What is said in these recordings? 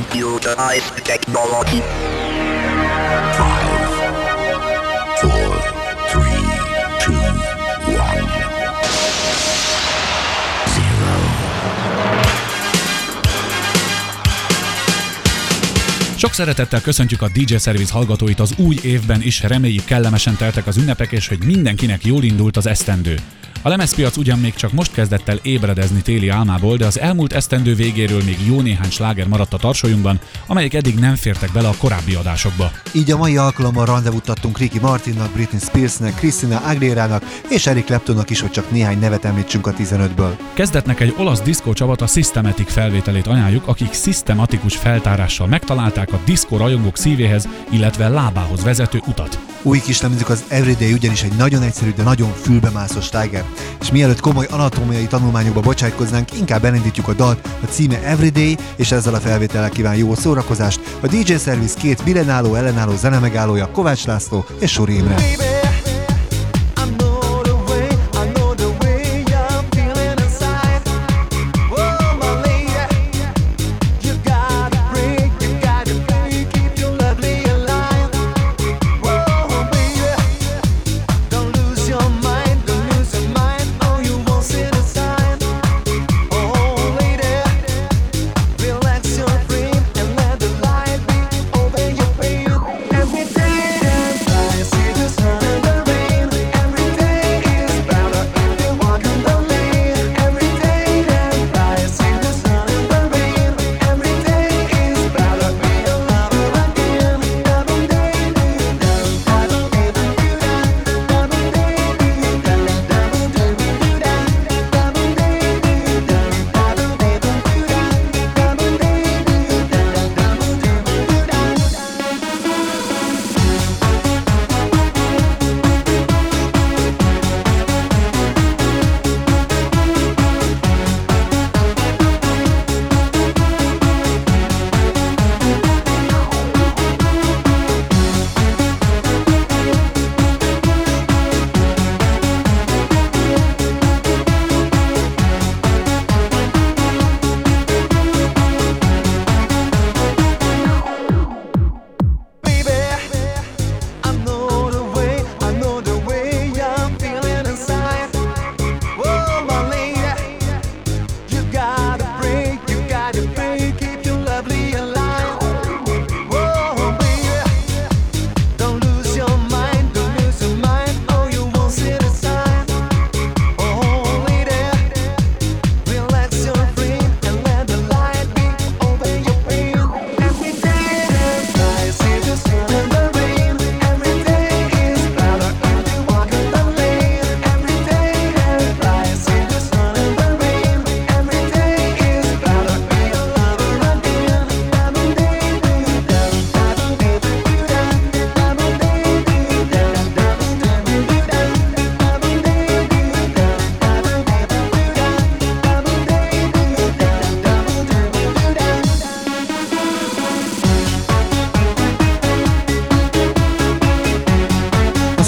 Computerized technology. 5, 4, 3, 2, 1, 0. Sok szeretettel köszöntjük a DJ Service hallgatóit az új évben is, reméljük kellemesen teltek az ünnepek, és hogy mindenkinek jól indult az esztendő. A lemezpiac ugyan még csak most kezdett el ébredezni téli álmából, de az elmúlt esztendő végéről még jó néhány sláger maradt a tarsolyunkban, amelyek eddig nem fértek bele a korábbi adásokba. Így a mai alkalommal rendezvút adtunk Ricky Martinnak, Britney Spearsnek, Christina Aguilera-nak és Eric Leptonnak is, hogy csak néhány nevet említsünk a 15-ből. Kezdetnek egy olasz diszkócsapat, a Systematic felvételét ajánljuk, akik szisztematikus feltárással megtalálták a diszkó rajongók szívéhez, illetve lábához vezető utat. Új kislemezük az Everyday ugyanis egy nagyon egyszerű, de nagyon fülbemászó sláger. És mielőtt komoly anatómiai tanulmányokba bocsátkoznánk, inkább elindítjuk a dalt, a címe Everyday, és ezzel a felvétellel kíván jó szórakozást a DJ Service két billenáló, ellenálló zenemegállója, Kovács László és Sori Imre.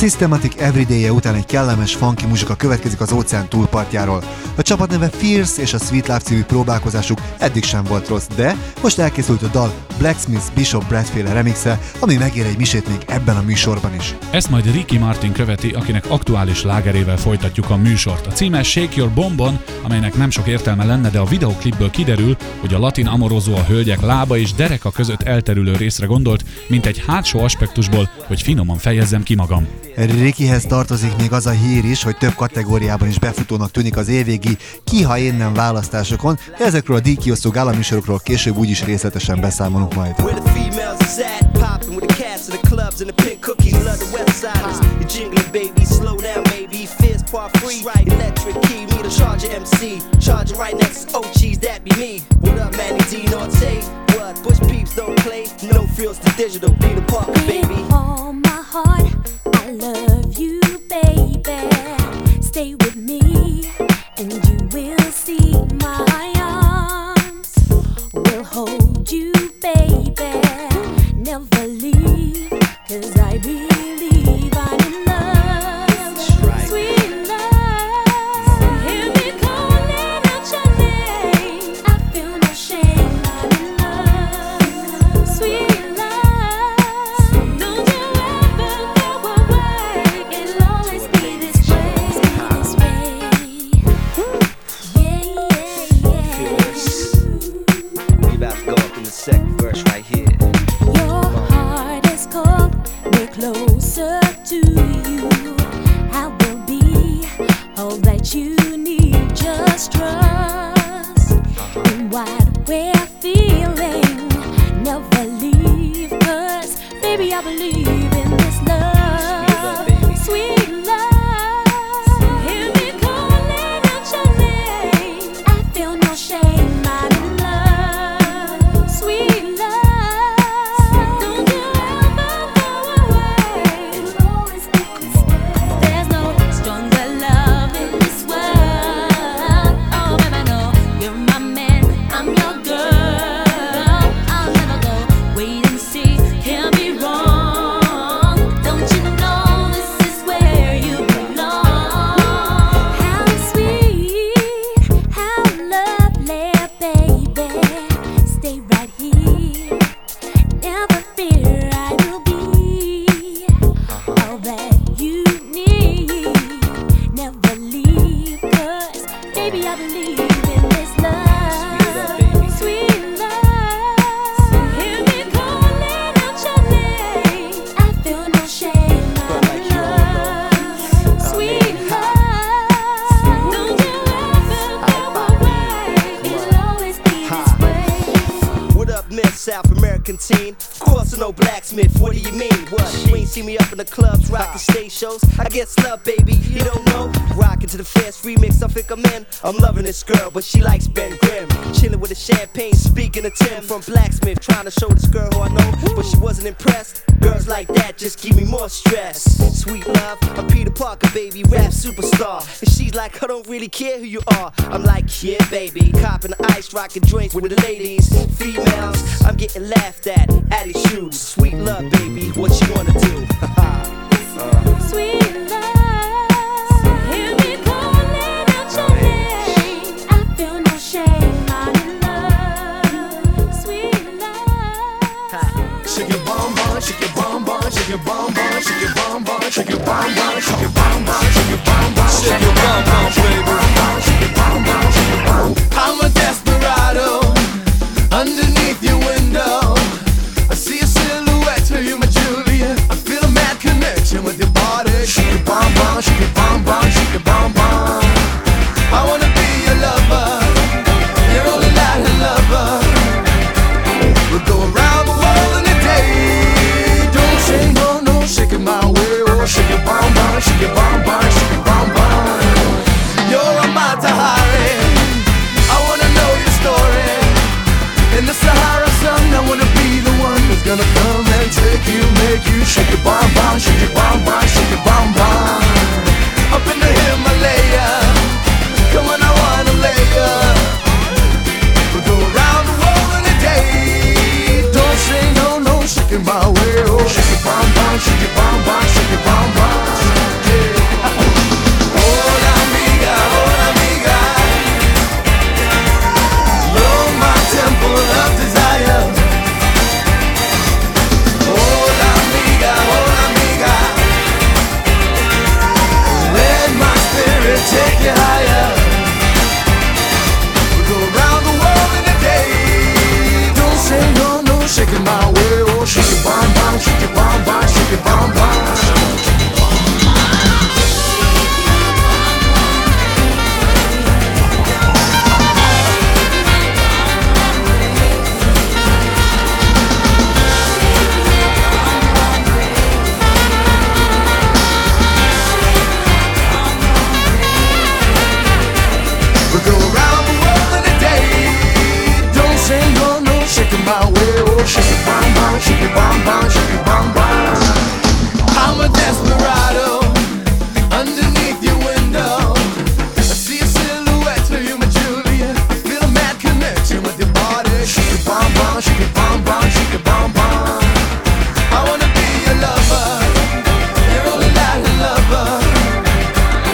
Systematic Everyday-je után egy kellemes funky muzsika következik az óceán túlpartjáról. A csapat neve Fierce és a Sweet Love című próbálkozásuk eddig sem volt rossz, de most elkészült a dal Blacksmith Bishop Brad-féle remixe, ami megér egy misét még ebben a műsorban is. Ezt majd Ricky Martin követi, akinek aktuális lágerével folytatjuk a műsort. A címe Shake Your Bombon, amelynek nem sok értelme lenne, de a videoklipből kiderül, hogy a latin amorozó a hölgyek lába és dereka között elterülő részre gondolt, mint egy hátsó aspektusból, hogy finoman fejezzem ki magam. Rickyhez tartozik még az a hír is, hogy több kategóriában is befutónak tűnik az évvégi ki ha én nem választásokon, de ezekről a díjkiosztó gálaműsorokról később úgyis részletesen beszámolunk majd. I love you, baby. Stay with me, and you will see my arms will hold you, baby. Never leave, 'cause I believe I'm in love. Sweet love. So hear me calling out your name. I feel no shame. I'm in love. what we're feeling. Never leave, cause baby, I believe in this love. Sweet love. Hear me calling out your name. I feel no shame, I'm in love. Sweet love. Don't you ever go away. There's no stronger love in this world. Oh, baby, no, you're my man, I'm your girl. I'll never go, wait and see, hear me wrong. Don't you know this is where you belong? How sweet, how lovely, baby. Stay right here, never fear, I will be all that you need. Never leave, cause baby, I believe in this love. Sweet love. Hear me calling out your name. I feel no shame, I'm in love. Sweet love. Don't you ever go away. It'll always be this way. What up, Miss South American teen? Of course, I know blacksmith, what do you mean? What? You ain't see me up in the clubs, rocking stage shows. I guess love, baby, you don't know. Rocking to the Fierce remix, I think I'm in. I'm loving this girl, but she likes Ben Grimm. Chilling with a champagne, speaking of Tim from Blacksmith, trying to show this girl who I know, but she wasn't impressed. Girls like that just give me more stress. Sweet love, I'm Peter Parker, baby, rap superstar. And she's like, I don't really care who you are. I'm like, yeah, baby, copping the ice, rocking drinks with the ladies, females. I'm getting laughed at, attitude. Sweet love, baby, what you wanna do? Sweet love. Hear me calling out your name. I feel no shame, I'm in love. Sweet love. Shake your bonbon, shake your bonbon, shake your bonbon, shake your bonbon, shake your bonbon, shake your bonbon, shake your bonbon, shake your bonbon, shake your bonbon, shake your bonbon. I'm a desperado underneath your window. I see a silhouette of you, my Julia. I feel a mad connection with your body. Shake your bonbon, shake your bonbon, shake your bonbon. I wanna be your lover. You're all a lot of lover. We'll go around the world in a day. Don't say no, no, shake it my way. Oh, shake your bonbon, shake your bonbon, shake your bonbon. You're a Matahari. I wanna know your story. In the Sahara sun, I wanna be the one who's gonna come and take you, make you shake your bonbon, shake your bonbon, shake your bonbon. Up in the Himalaya, come on, I wanna lay ya. We'll go around the world in a day. Don't say no, no, shake it my way. Oh, shake your bonbon, shake your bonbon, shake your bonbon. Yeah. Hola amiga, hola amiga. Blow my temple of desire. Take you higher. We'll go around the world in a day. Don't say no, no, shake it my way. Oh, shake your bonbon, shake your bonbon, shake your bonbon. Shake your bonbon, shake your bonbon, shake your bonbon. I'm a desperado underneath your window. I see a silhouette of you, my Julia. I feel a mad connection with your body. Shake your bonbon, shake your bonbon, shake your bonbon. I wanna be your lover. You're all a lot of lover.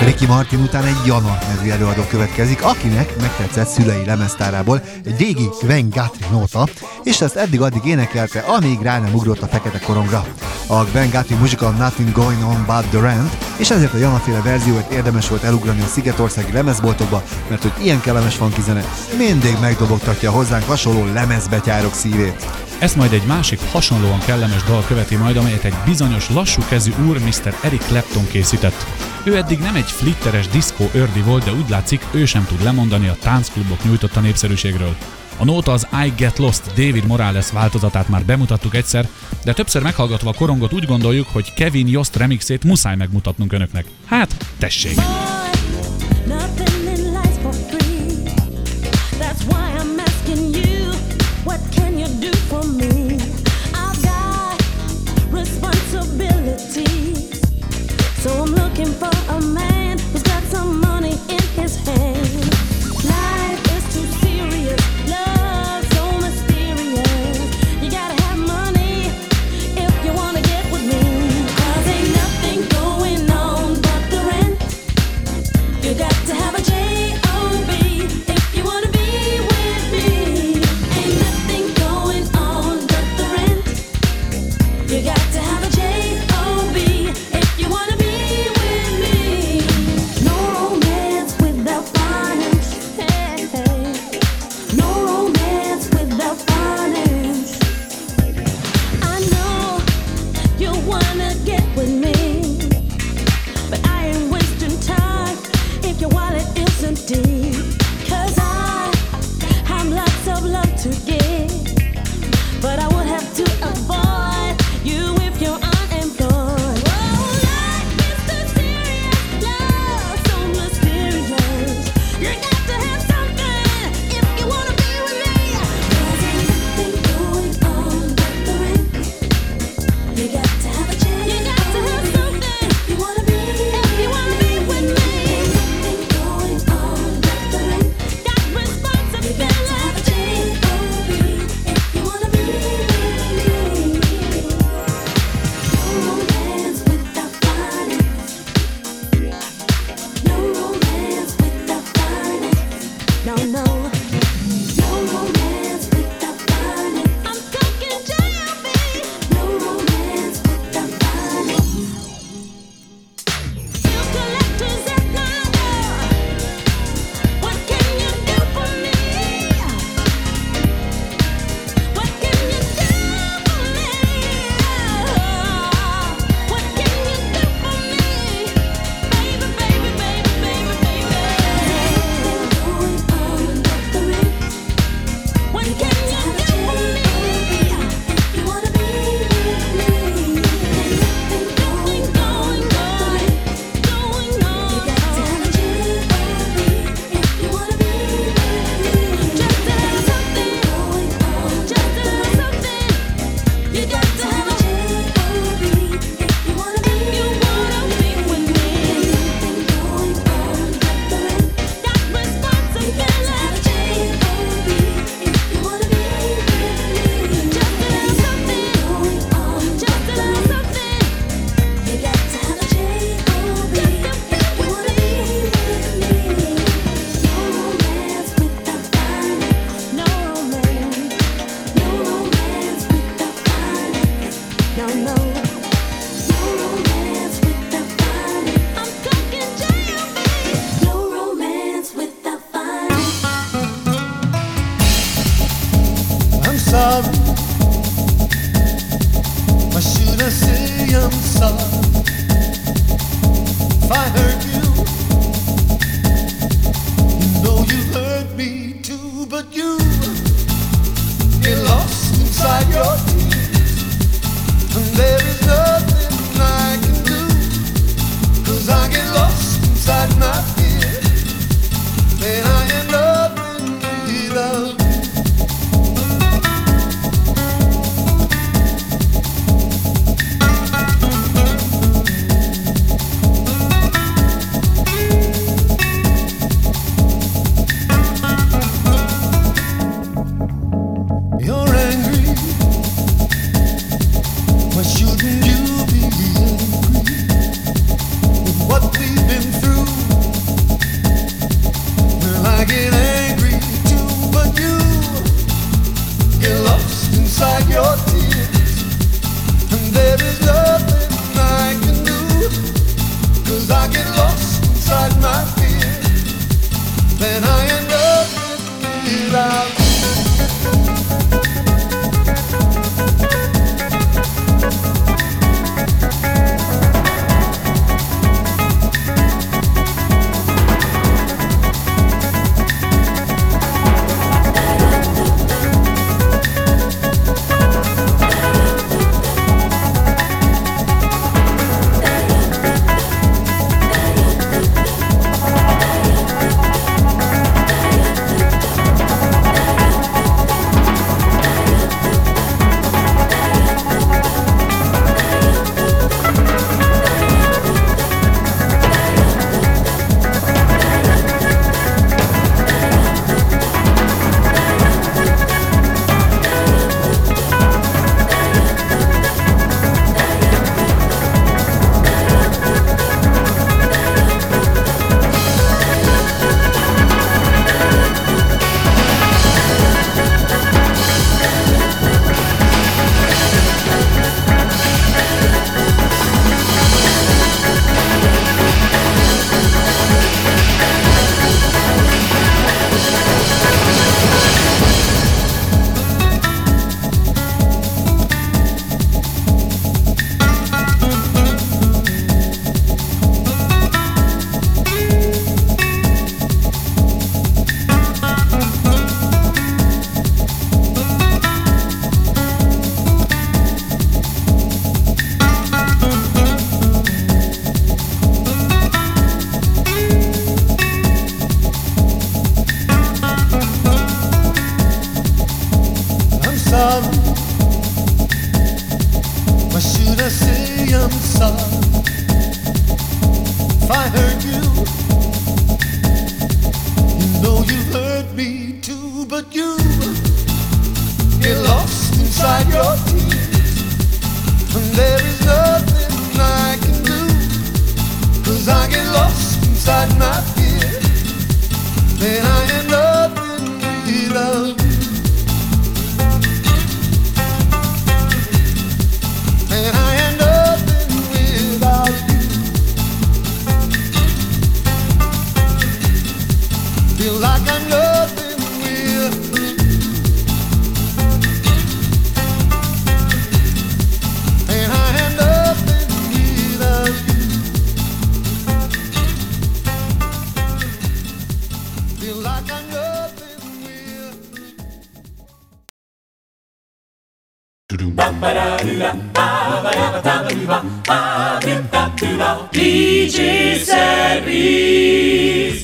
Ricky Martin után egy Január nevű előadó következik, akinek megtetszett szülei lemeztárából egy régi Gwen Guthrie nóta, és ezt eddig-addig énekelte, amíg rá nem ugrott a fekete korongra. A Gwen Guthrie muzsika Nothing Going On But The Rent, és ezért a Jana-féle verziót érdemes volt elugrani a szigetországi lemezboltokba, mert hogy ilyen kellemes funky zene mindig megdobogtatja hozzánk hasonló lemezbetyárok szívét. Ezt majd egy másik hasonlóan kellemes dal követi majd, amelyet egy bizonyos lassú kezű úr, Mr. Eric Lepton készített. Ő eddig nem egy flitteres diszkó ördű volt, de úgy látszik, ő sem tud lemondani a táncklubok nyújtotta népszerűségről. A nóta az I Get Lost David Morales változatát már bemutattuk egyszer, de többször meghallgatva a korongot úgy gondoljuk, hogy Kevin Jost remixét muszáj megmutatnunk önöknek. Hát, tessék! So I'm looking for a man who's got some money in his hand. Life is too serious, love so mysterious. You gotta have money if you wanna get with me. 'Cause ain't nothing going on but the rent. You got to have a job if you wanna be with me. Ain't nothing going on but the rent. You got to have a job. What we've been through, well, love? Why should I say I'm sorry if I hurt you? You know you hurt me too, but you get lost inside your tears, and there is nothing I can do, 'cause I get lost inside my fear, then I am nothing without you.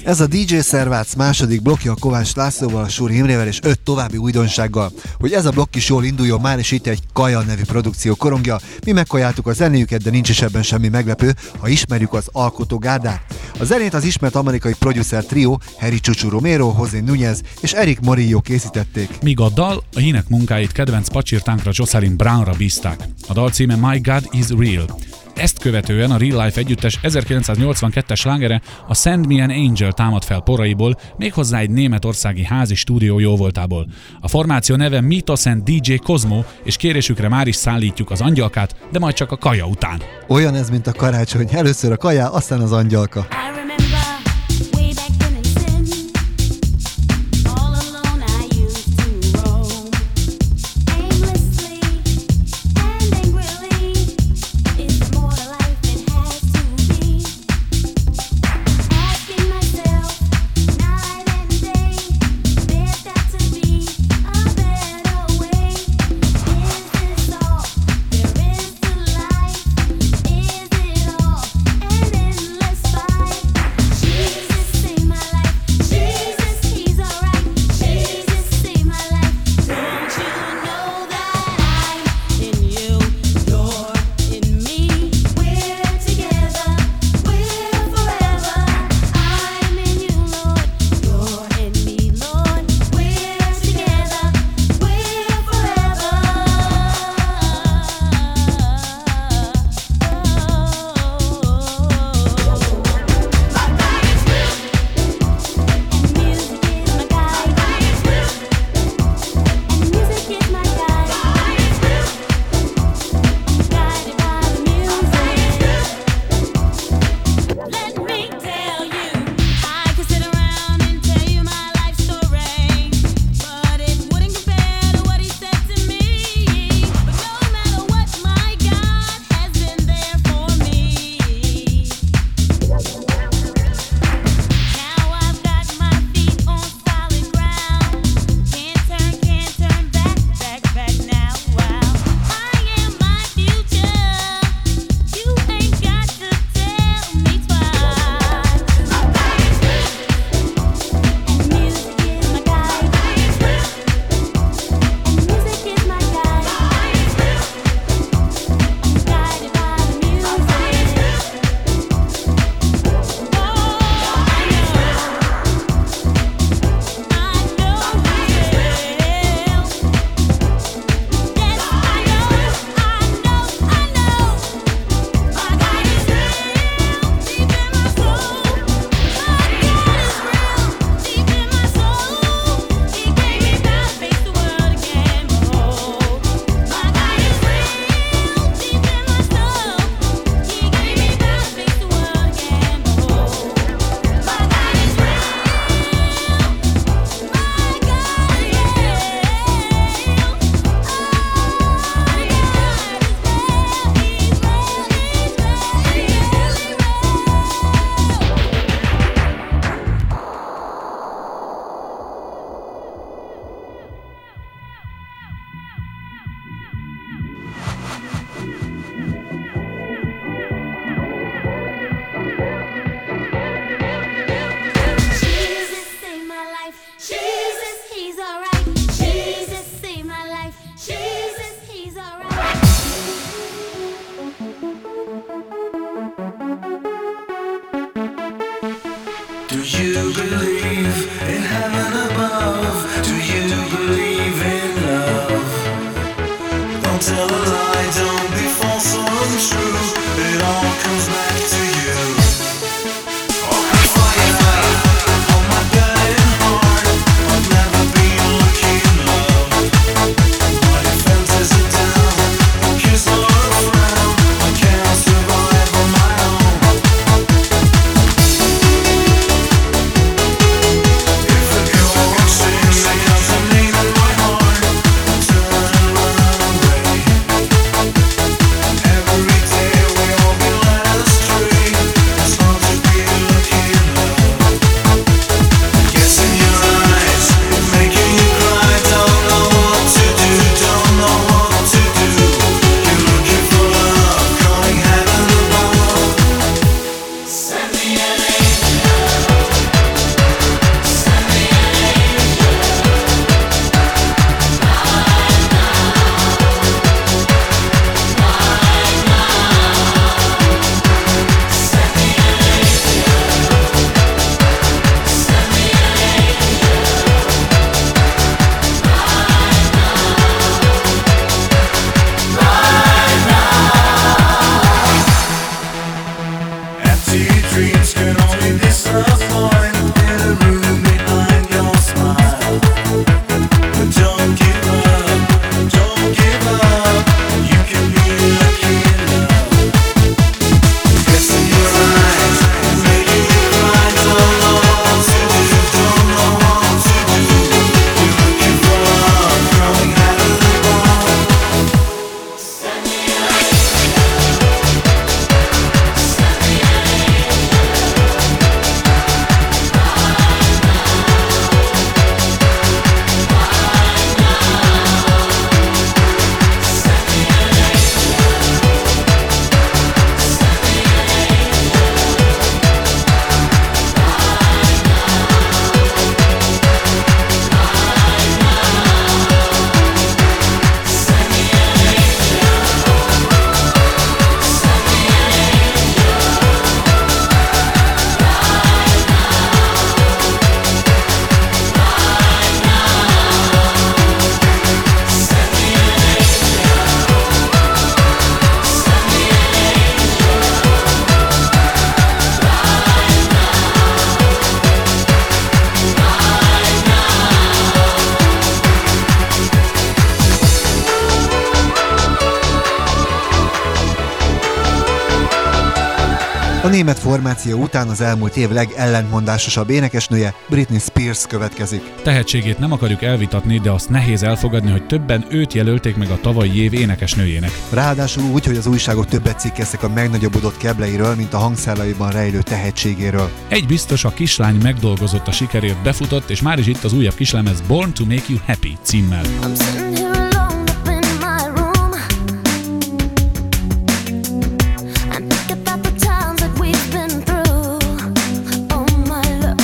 Ez a DJ Szervác második blokkja a Kovács Lászlóval, a Súri Imrével és 5 további újdonsággal. Hogy ez a blokk is jól induljon, már is itt egy Kaja nevű produkció korongja. Mi megkajáltuk a zenéjüket, de nincs is ebben semmi meglepő, ha ismerjük az alkotógárdát. A zenét az ismert amerikai producer trió Harry Csucsu Romero, José Nunez és Eric Morillo készítették. Míg a dal a hínek munkáit kedvenc pacsirtánkra, Jocelyn Brownra bízták. A dal címe My God is Real. Ezt követően a Real Life együttes 1982-es slágere, a Send Me an Angel támad fel poraiból, méghozzá egy németországi házi stúdió jóvoltából. A formáció neve Mythos and DJ Cosmo, és kérésükre már is szállítjuk az angyalkát, de majd csak a kaja után. Olyan ez, mint a karácsony. Először a kaja, aztán az angyalka. Bye. tell a lie, don't be false or untrue. It all comes back to you. Oh my God, and heart, I've never been lucky in love. My defenses are down, a kiss or a frown, I can't survive on my own. If a girl walks in, she comes to me in my heart, I turn away. Every day we all be led astray. It's hard to be lucky in love. Guessing your eyes, making you cry. Don't know what to do, don't know what to do. You're looking for love, calling heaven above. Send me an angel. Send me an angel. Right now. Send me an angel. Send me an angel. Right now. Right now. Empty dreams can only disappoint in a room behind your smile. But don't give up, don't give up. You can be lucky in love. Guess in your eyes, making you cry. Don't know what to do, don't know what to do. You're looking for love, growing out of the ball. Send me A német formáció után az elmúlt év legellentmondásosabb énekesnője, Britney Spears következik. Tehetségét nem akarjuk elvitatni, de azt nehéz elfogadni, hogy többen őt jelölték meg a tavalyi év énekesnőjének. Ráadásul úgy, hogy az újságok többet cikkeztek a megnagyobbodott kebleiről, mint a hangszálaiban rejlő tehetségéről. Egy biztos, a kislány megdolgozott a sikerért, befutott, és már is itt az újabb kislemez Born to Make You Happy címmel. I'm sitting here alone up in my room. I think about the times that we've been through. Oh my love,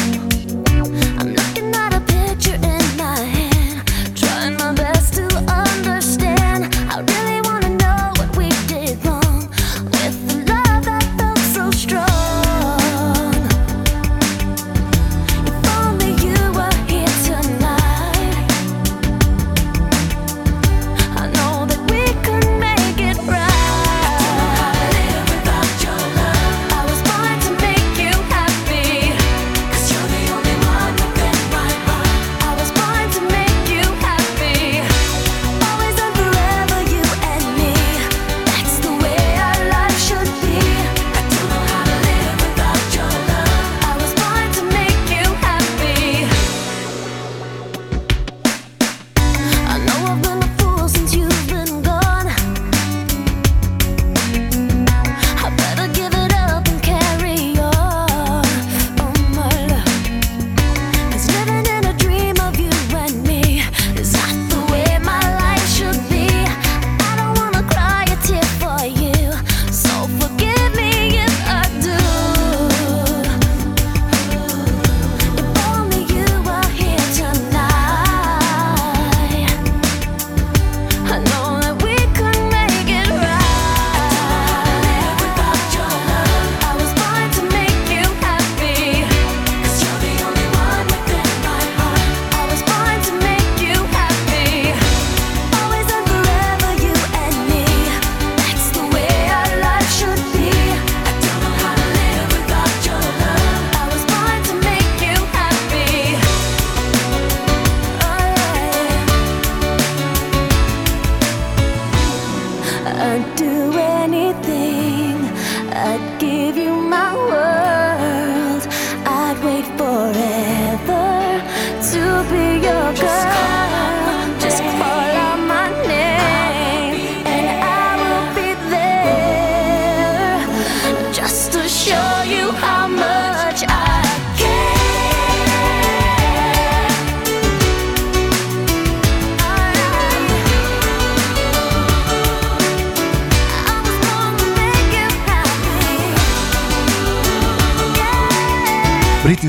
I'm looking at a picture in my head, trying my best to understand. I really wanna know what we did wrong with the love that felt so strong. If only you were here tonight. I know that we could make it right. I don't know how to live without your love. I was born to make you happy, 'cause you're the only one within my heart. I was born to make you happy, always and forever, you and me. That's the way our life should be. I don't know how to live without your love. I was born to make you happy. I know I've been a fool since you've been gone. I better give it up and carry on. Oh my love, 'cause living in a dream of you and me is not the way my life should be. I don't wanna cry a tear for you, so forgive me if I do. If only you were here tonight. I'd do anything, I'd give you my world, I'd wait forever to be your girl. Just call out my name and I will be there, just to show you how much I Britney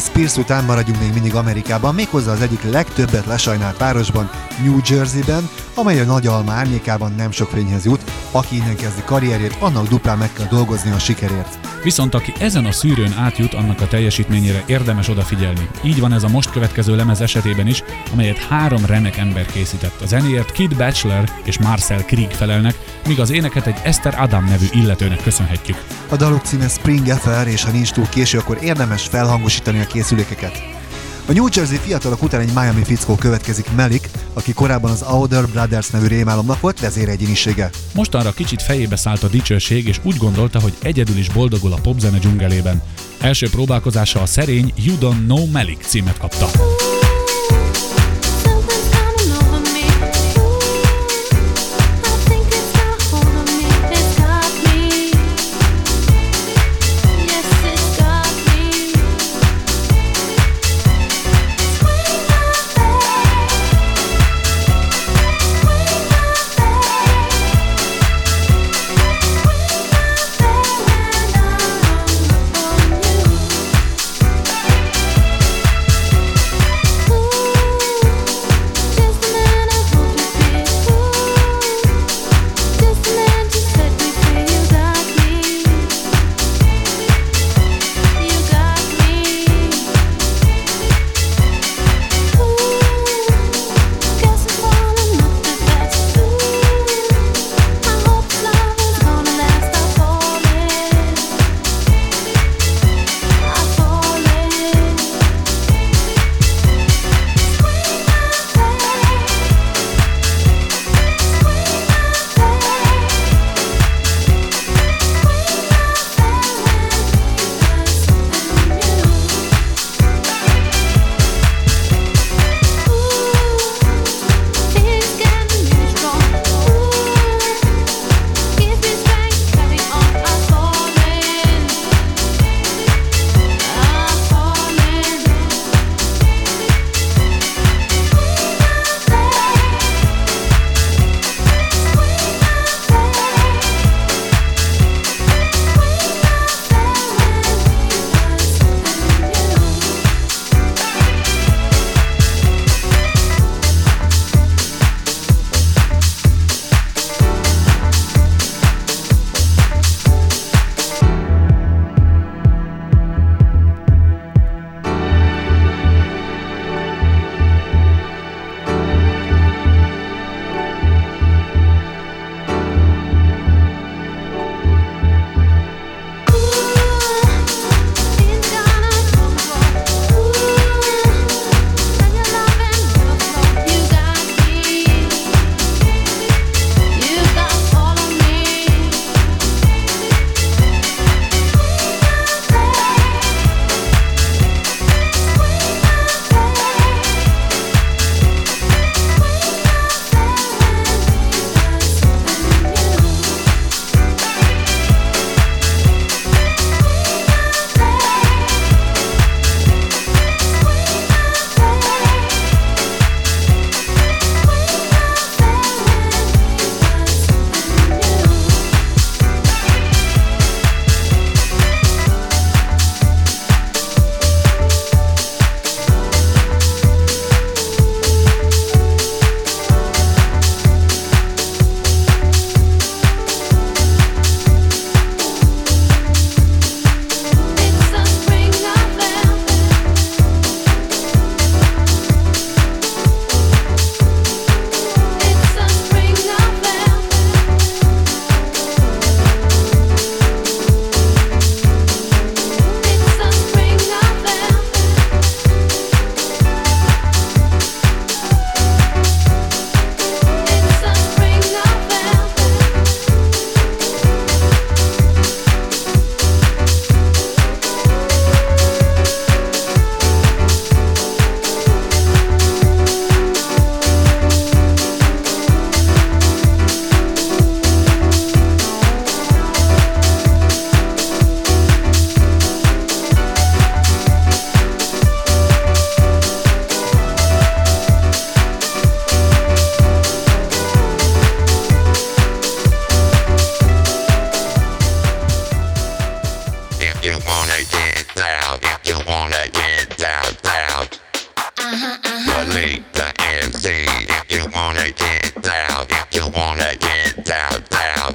Spears után maradjunk még mindig Amerikában, méghozzá az egyik legtöbbet lesajnált városban, New Jersey-ben, amely a nagy alma árnyékában nem sok fényhez jut. Aki innen kezdi karrierjét, annak duplán meg kell dolgozni a sikerért. Viszont aki ezen a szűrőn átjut, annak a teljesítményére érdemes odafigyelni. Így van ez a most következő lemez esetében is, amelyet három remek ember készített. A zenéért Kit Bachelor és Marcel Krieg felelnek, míg az éneket egy Ester Adam nevű illetőnek köszönhetjük. A dalok címe Spring Affair, és ha nincs túl késő, akkor érdemes felhangosítani a készülékeket. A New Jersey fiatalok után egy Miami fickó következik, Malik, aki korábban az Outer Brothers nevű rémálomnak volt vezéregyénisége. Mostanra kicsit fejébe szállt a dicsőség, és úgy gondolta, hogy egyedül is boldogul a popzene dzsungelében. Első próbálkozása a szerény You Don't Know Malik címet kapta. get down if you wanna get down, down.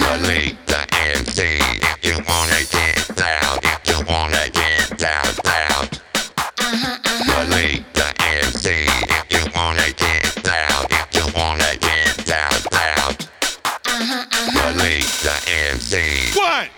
Malik the MC if you wanna get down, if you wanna get down, down. Malik the MC if you wanna get down, if you wanna get down, down. Malik the MC. What?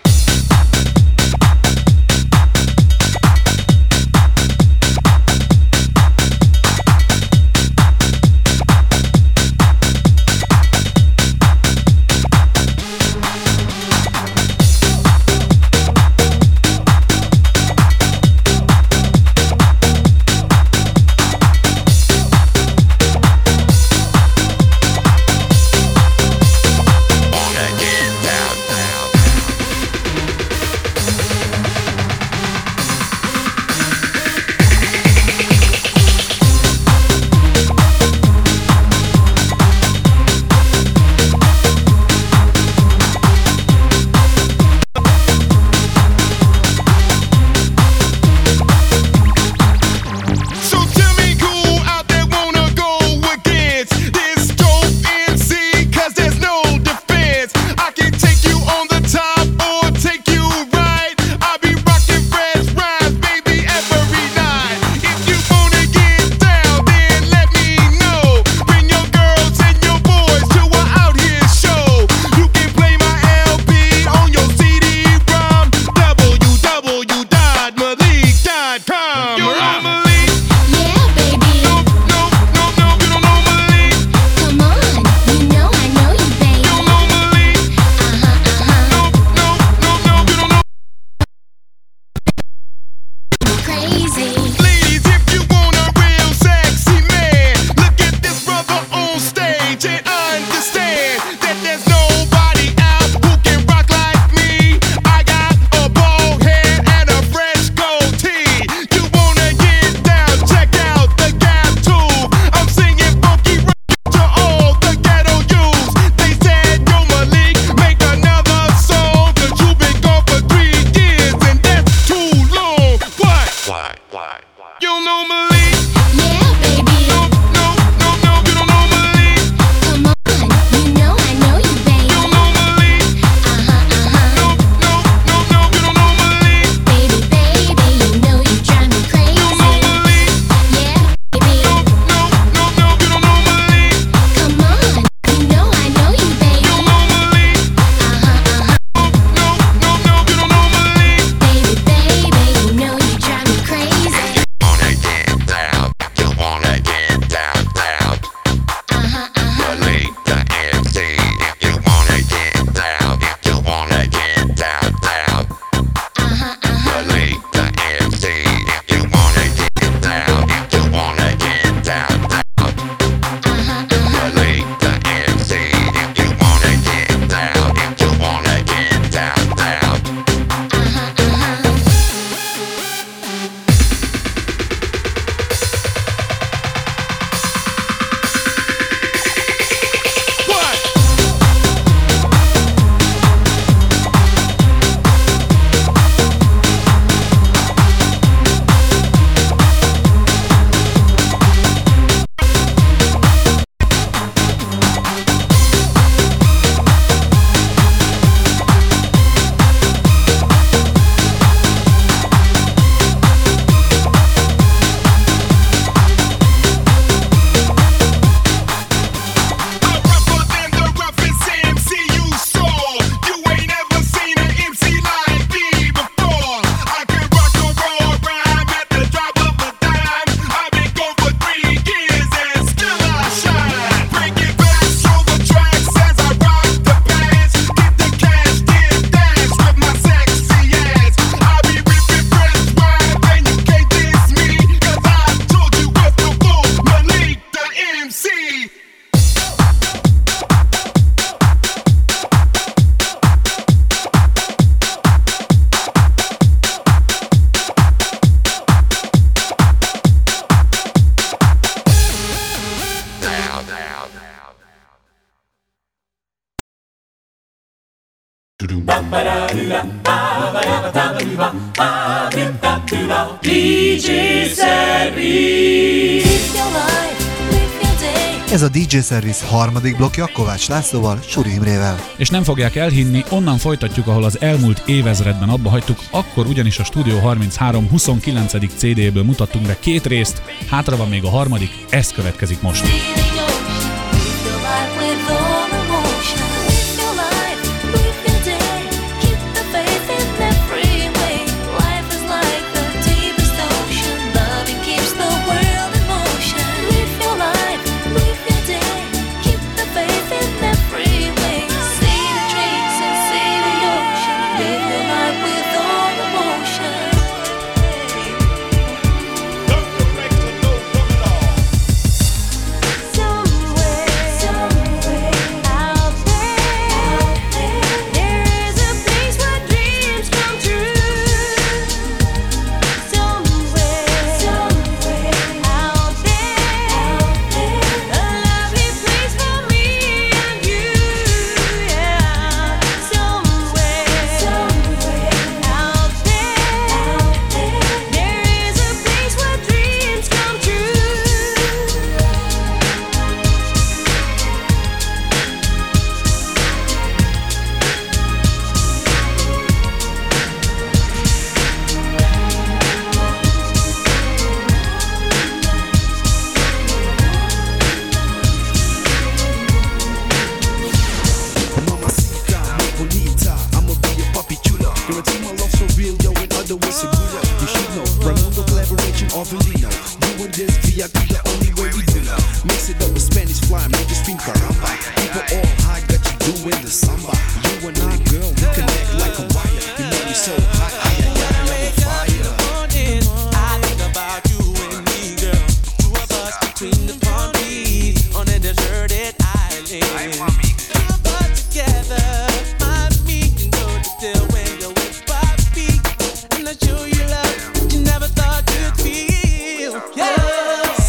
Ez a DJ Service harmadik blokja Kovács Lászlóval, Suri Imrével. És nem fogják elhinni, onnan folytatjuk, ahol az elmúlt évezredben abba hagytuk, akkor ugyanis a Studio 33 29. CD-ből mutattunk be 2 részt, hátra van még a harmadik, ez következik most.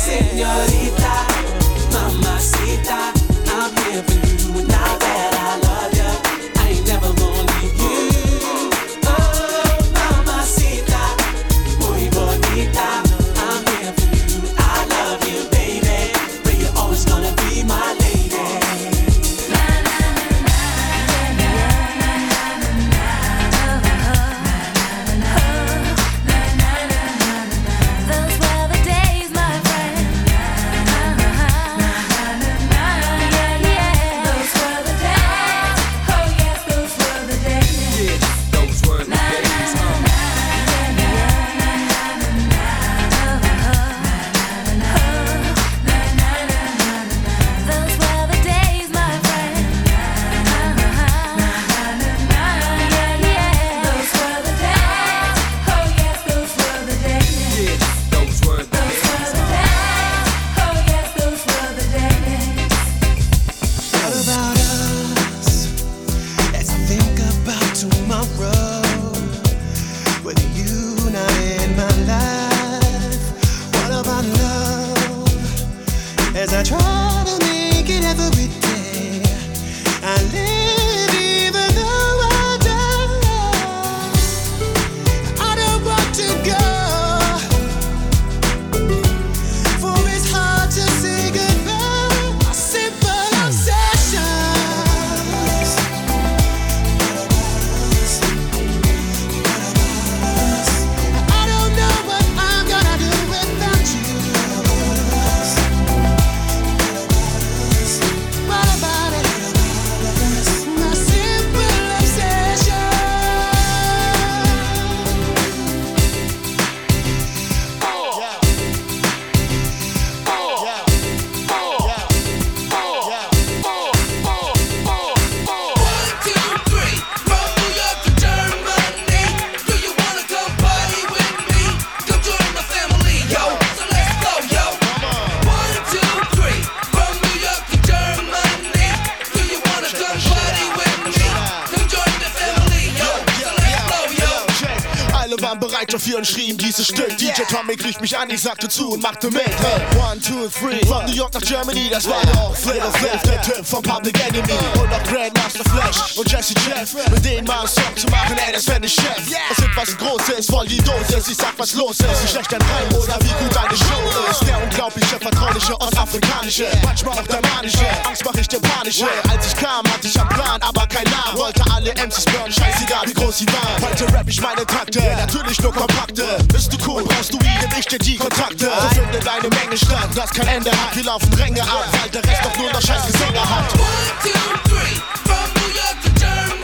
Señorita, mamacita, Vieren schrieben dieses Stück. DJ Tomic rief mich an, ich sagte zu und machte mit. Hey, 1, 2, 3, von New York nach Germany, das war ja auch Flavor Flav, der Typ von Public Enemy. Und auch Grandmaster Flash und Jesse Jeff, mit denen mal einen Song zu machen, ey, das wär nicht Chef. Es sind was Großes, voll die Dosis, ich sag was los ist. Wie schlecht dein Heim oder wie gut deine Show ist. Der unglaubliche, vertrauliche, ostafrikanische, manchmal auch der manische, Angst mach ich dir panische. Als ich kam, hatte ich einen Plan, aber kein Name. Wollte alle MCs burn, scheißegal wie groß sie waren. Heute rapp ich meine Takte, natürlich nur kompakte. Bist du cool, brauchst du ihn, nehm ich dir die Kontakte. So findet eine Menge statt, das kein Ende hat. Wir laufen Ränge ab, weil der Rest doch nur noch scheiß Gesänge hat. 1, 2, 3, from New York to Germany.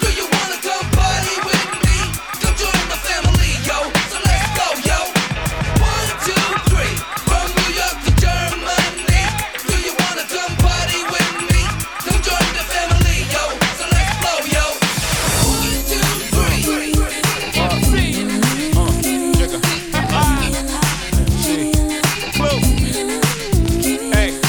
Do you wanna come party with me? Come join my family, yo, so let's go, yo. 1, 2, 3, from New York to Germany. Do you wanna come party with me? Come join the family, yo, so let's go, yo. 1, 2, 3. Hey.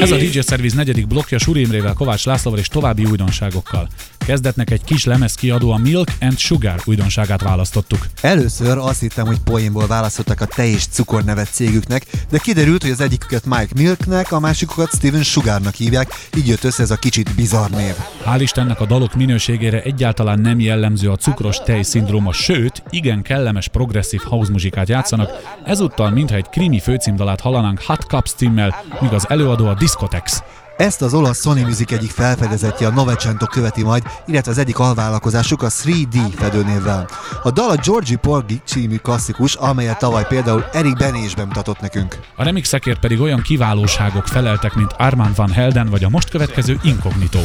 Ez a DJ Service negyedik blokja Suri Imrével, Kovács Lászlóval és további újdonságokkal. Kezdetnek egy kis lemezkiadó, a Milk and Sugar újdonságát választottuk. Először azt hittem, hogy poénból választottak a Tej és Cukor nevet cégüknek, de kiderült, hogy az egyiküket Mike Milknek, a másikukat Steven Sugarnak hívják, így jött össze ez a kicsit bizarr név. Hál' Istennek a dalok minőségére egyáltalán nem jellemző a cukros tej szindróma, sőt, igen kellemes progresszív house muzsikát játszanak, ezúttal mintha egy krimi főcímdalát hallanánk Hot Cups címmel, míg az előadó a Discotex. Ezt az olasz Sony Music egyik felfedezetje, a Novecento követi majd, illetve az egyik alvállalkozásuk a 3D fedőnévvel. A dal a Georgie Porgy című klasszikus, amelyet tavaly például Eric Benésben mutatott nekünk. A remixekért pedig olyan kiválóságok feleltek, mint Armand van Helden vagy a most következő Inkognito.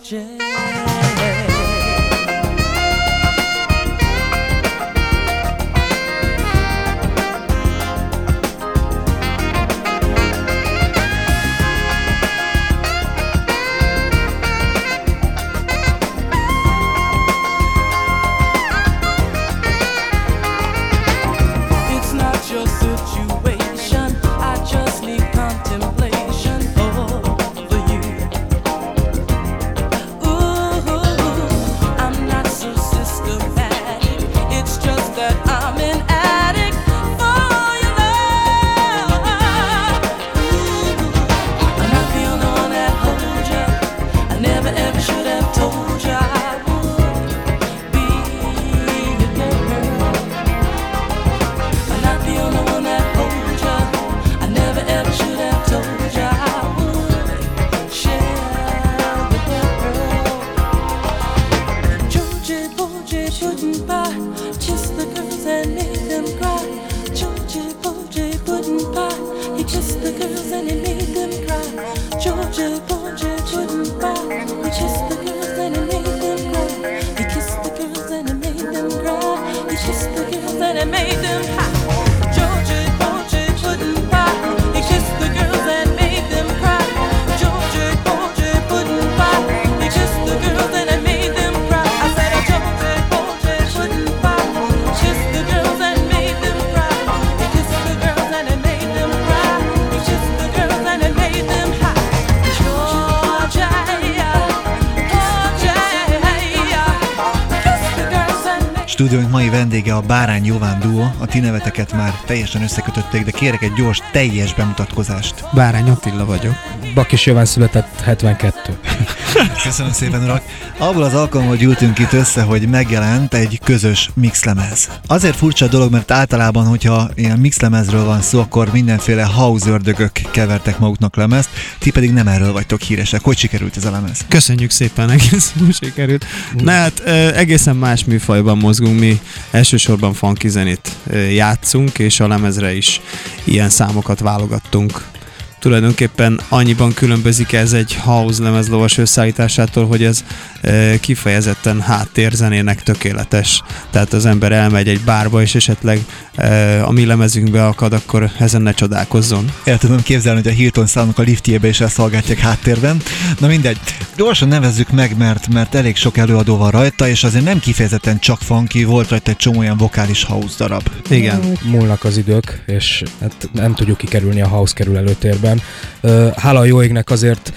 project. Stúdiónk mai vendége a Bárány Jován duó. A ti neveteket már teljesen összekötötték, de kérek egy gyors, teljes bemutatkozást. Bárány Attila vagyok. Bakos Iván született 72. Köszönöm szépen, urak! Abból az alkalommal gyűltünk itt össze, hogy megjelent egy közös mixlemez. Azért furcsa a dolog, mert általában, hogyha ilyen mixlemezről van szó, akkor mindenféle house ördögök kevertek maguknak lemezt, ti pedig nem erről vagytok híresek. Hogy sikerült ez a lemez? Köszönjük szépen, egészen sikerült. Na hát, egészen más műfajban mozgunk, mi elsősorban funky zenét játszunk, és a lemezre is ilyen számokat válogattunk. Tulajdonképpen annyiban különbözik ez egy house lemezlovas összeállításától, hogy ez kifejezetten háttérzenének tökéletes. Tehát az ember elmegy egy bárba, és esetleg a mi lemezünkbe akad, akkor ezen ne csodálkozzon. El tudom képzelni, hogy a Hilton szállnak a liftjébe és elszolgálják háttérben. Na mindegy, gyorsan nevezzük meg, mert elég sok előadó van rajta, és azért nem kifejezetten csak funky, volt rajta egy csomó olyan vokális house darab. Igen. Múlnak az idők, és hát nem tudjuk kikerülni a house kerül előtérbe. Hála a jó égnek azért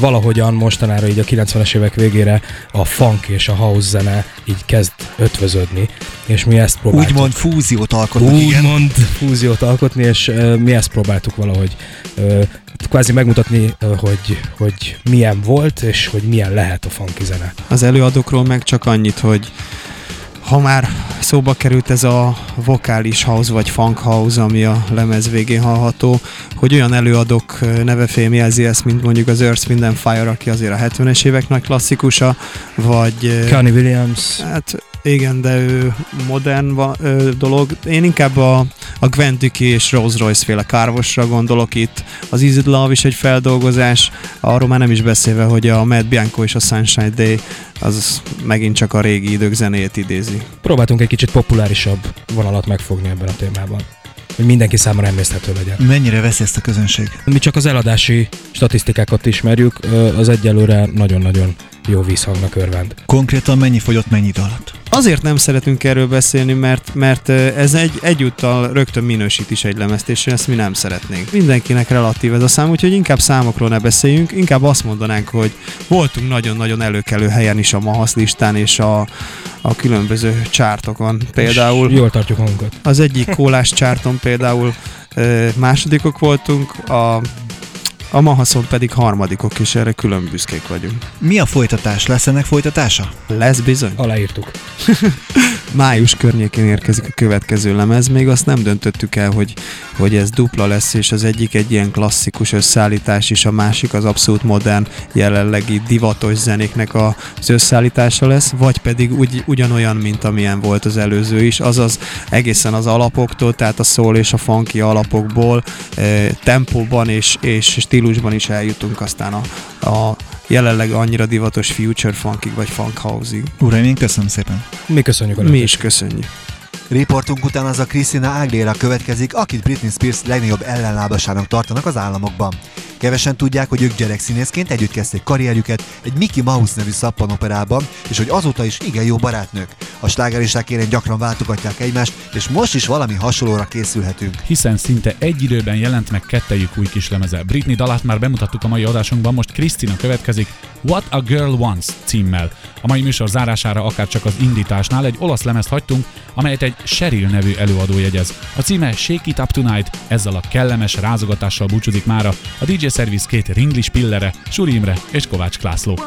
valahogyan mostanára így a 90-es évek végére a funk és a house zene így kezd ötvözödni, és mi ezt próbáltuk. Úgymond fúziót alkotni. Úgymond fúziót alkotni, és mi ezt próbáltuk valahogy kvázi megmutatni, hogy milyen volt, és hogy milyen lehet a funky zene. Az előadókról meg csak annyit, hogy ha már szóba került ez a vokális house vagy funk house, ami a lemez végén hallható, hogy olyan előadók nevefém jelzi ezt, mint mondjuk az Earth, Wind & Fire, aki azért a 70-es éveknek klasszikusa, vagy... Connie Williams. Hát igen, de ő modern dolog. Én inkább a Gwen Guthrie és Rose Royce féle kárvosra gondolok itt. Az Is It Love is egy feldolgozás, arról már nem is beszélve, hogy a Matt Bianco és a Sunshine Day az megint csak a régi idők zenéjét idézi. Próbáltunk egy kicsit populárisabb vonalat megfogni ebben a témában, hogy mindenki számára emészthető legyen. Mennyire veszi ezt a közönség? Mi csak az eladási statisztikákat ismerjük, az egyelőre nagyon-nagyon jó vízhangnak örvend. Konkrétan mennyi fogyott mennyi alatt? Azért nem szeretünk erről beszélni, mert ez egyúttal rögtön minősít is egy lemezt, és ezt mi nem szeretnénk. Mindenkinek relatív ez a szám, úgyhogy inkább számokról ne beszéljünk, inkább azt mondanánk, hogy voltunk nagyon-nagyon előkelő helyen is a Mahasz listán, és a különböző csártokon például. És jól tartjuk magunkat. Az egyik kólás csárton például másodikok voltunk, a Mahaszon pedig harmadikok, és erre külön büszkék vagyunk. Mi a folytatás? Lesz ennek folytatása? Lesz bizony. Aláírtuk. Május környékén érkezik a következő lemez, még azt nem döntöttük el, hogy ez dupla lesz, és az egyik egy ilyen klasszikus összeállítás, és a másik az abszolút modern, jelenlegi divatos zenéknek az összeállítása lesz, vagy pedig ugyanolyan, mint amilyen volt az előző is, azaz egészen az alapoktól, tehát a soul és a funky alapokból tempóban és stílusban is eljutunk aztán a jelenleg annyira divatos Future Funkig vagy Funk House-ig. Uraim, én köszönöm szépen. Mi köszönjük. Mi is köszönjük. Riportunk után az a Christina Aguilera következik, akit Britney Spears legnagyobb ellenlábasának tartanak az államokban. Kevesen tudják, hogy ők gyerekszínészként együtt kezdték karrierjüket egy Mickey Mouse nevű szappanoperában, és hogy azóta is igen jó barátnők. A slágeristák élén gyakran váltogatják egymást, és most is valami hasonlóra készülhetünk. Hiszen szinte egy időben jelent meg kettejük új kislemeze. Britney dalát már bemutattuk a mai adásunkban, most Christina következik What a Girl Wants címmel. A mai műsor zárására akár csak az indításnál egy olasz lemezt hagytunk, amelyet egy Cheryl nevű előadó jegyez. A címe Shake It Up Tonight, ezzel a kellemes rázogatással búcsúzik mára a DJ Service két Ringlis Pillere, Suri Imre és Kovács László.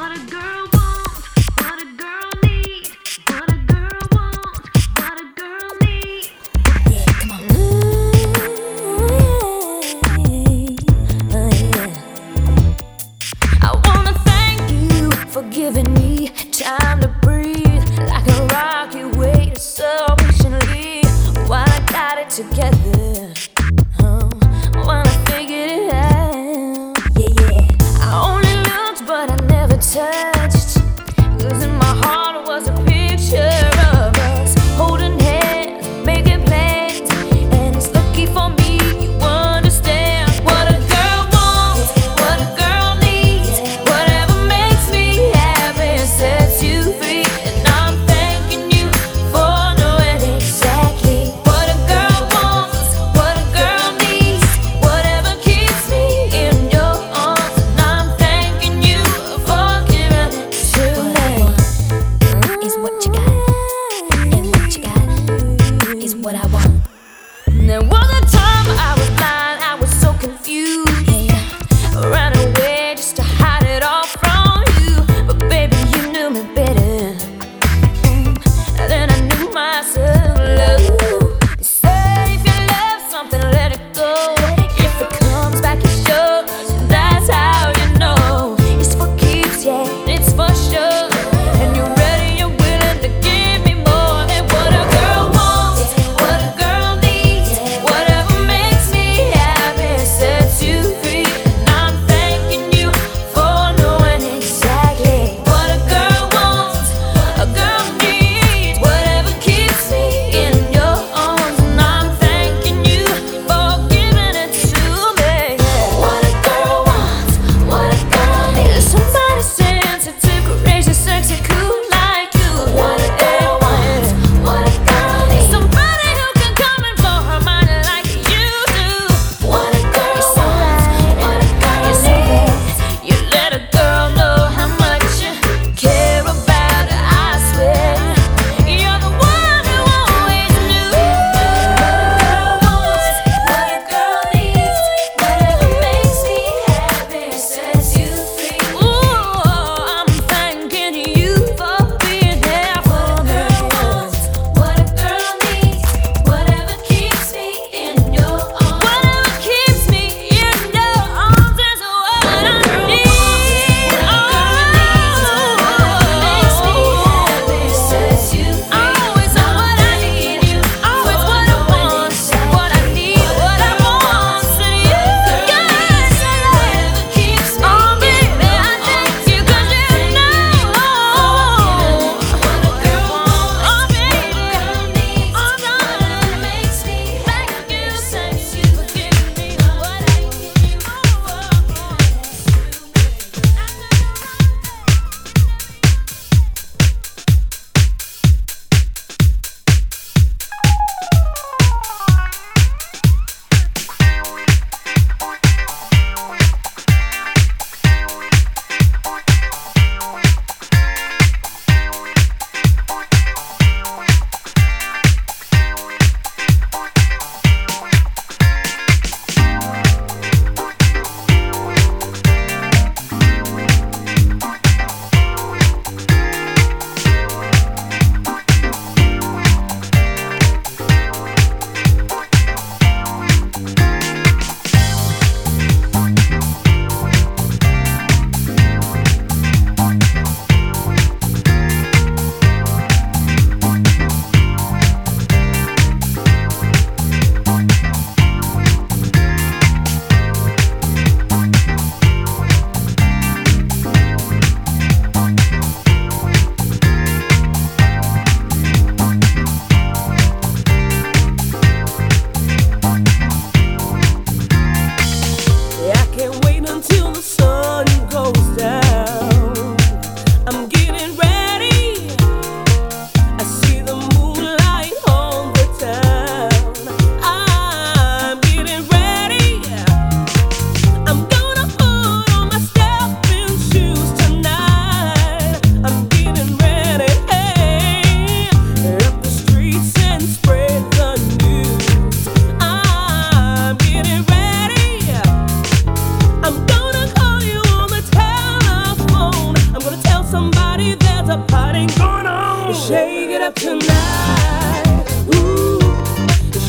somebody, there's a party going on. Shake it up tonight. Ooh,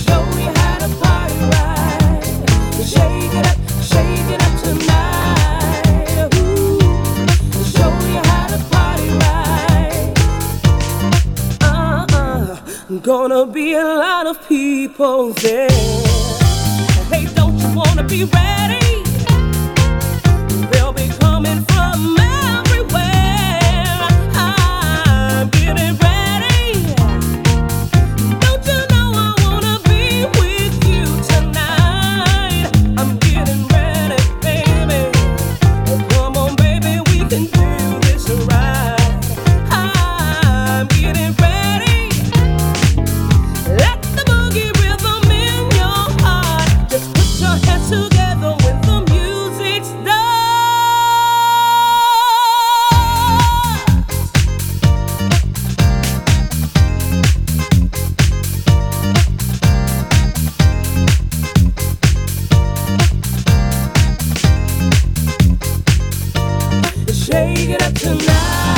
show me how to party right. Shake it up tonight. Ooh, show me how to party right. Gonna be a lot of people there. Hey, don't you wanna be ready? Shake it up tonight.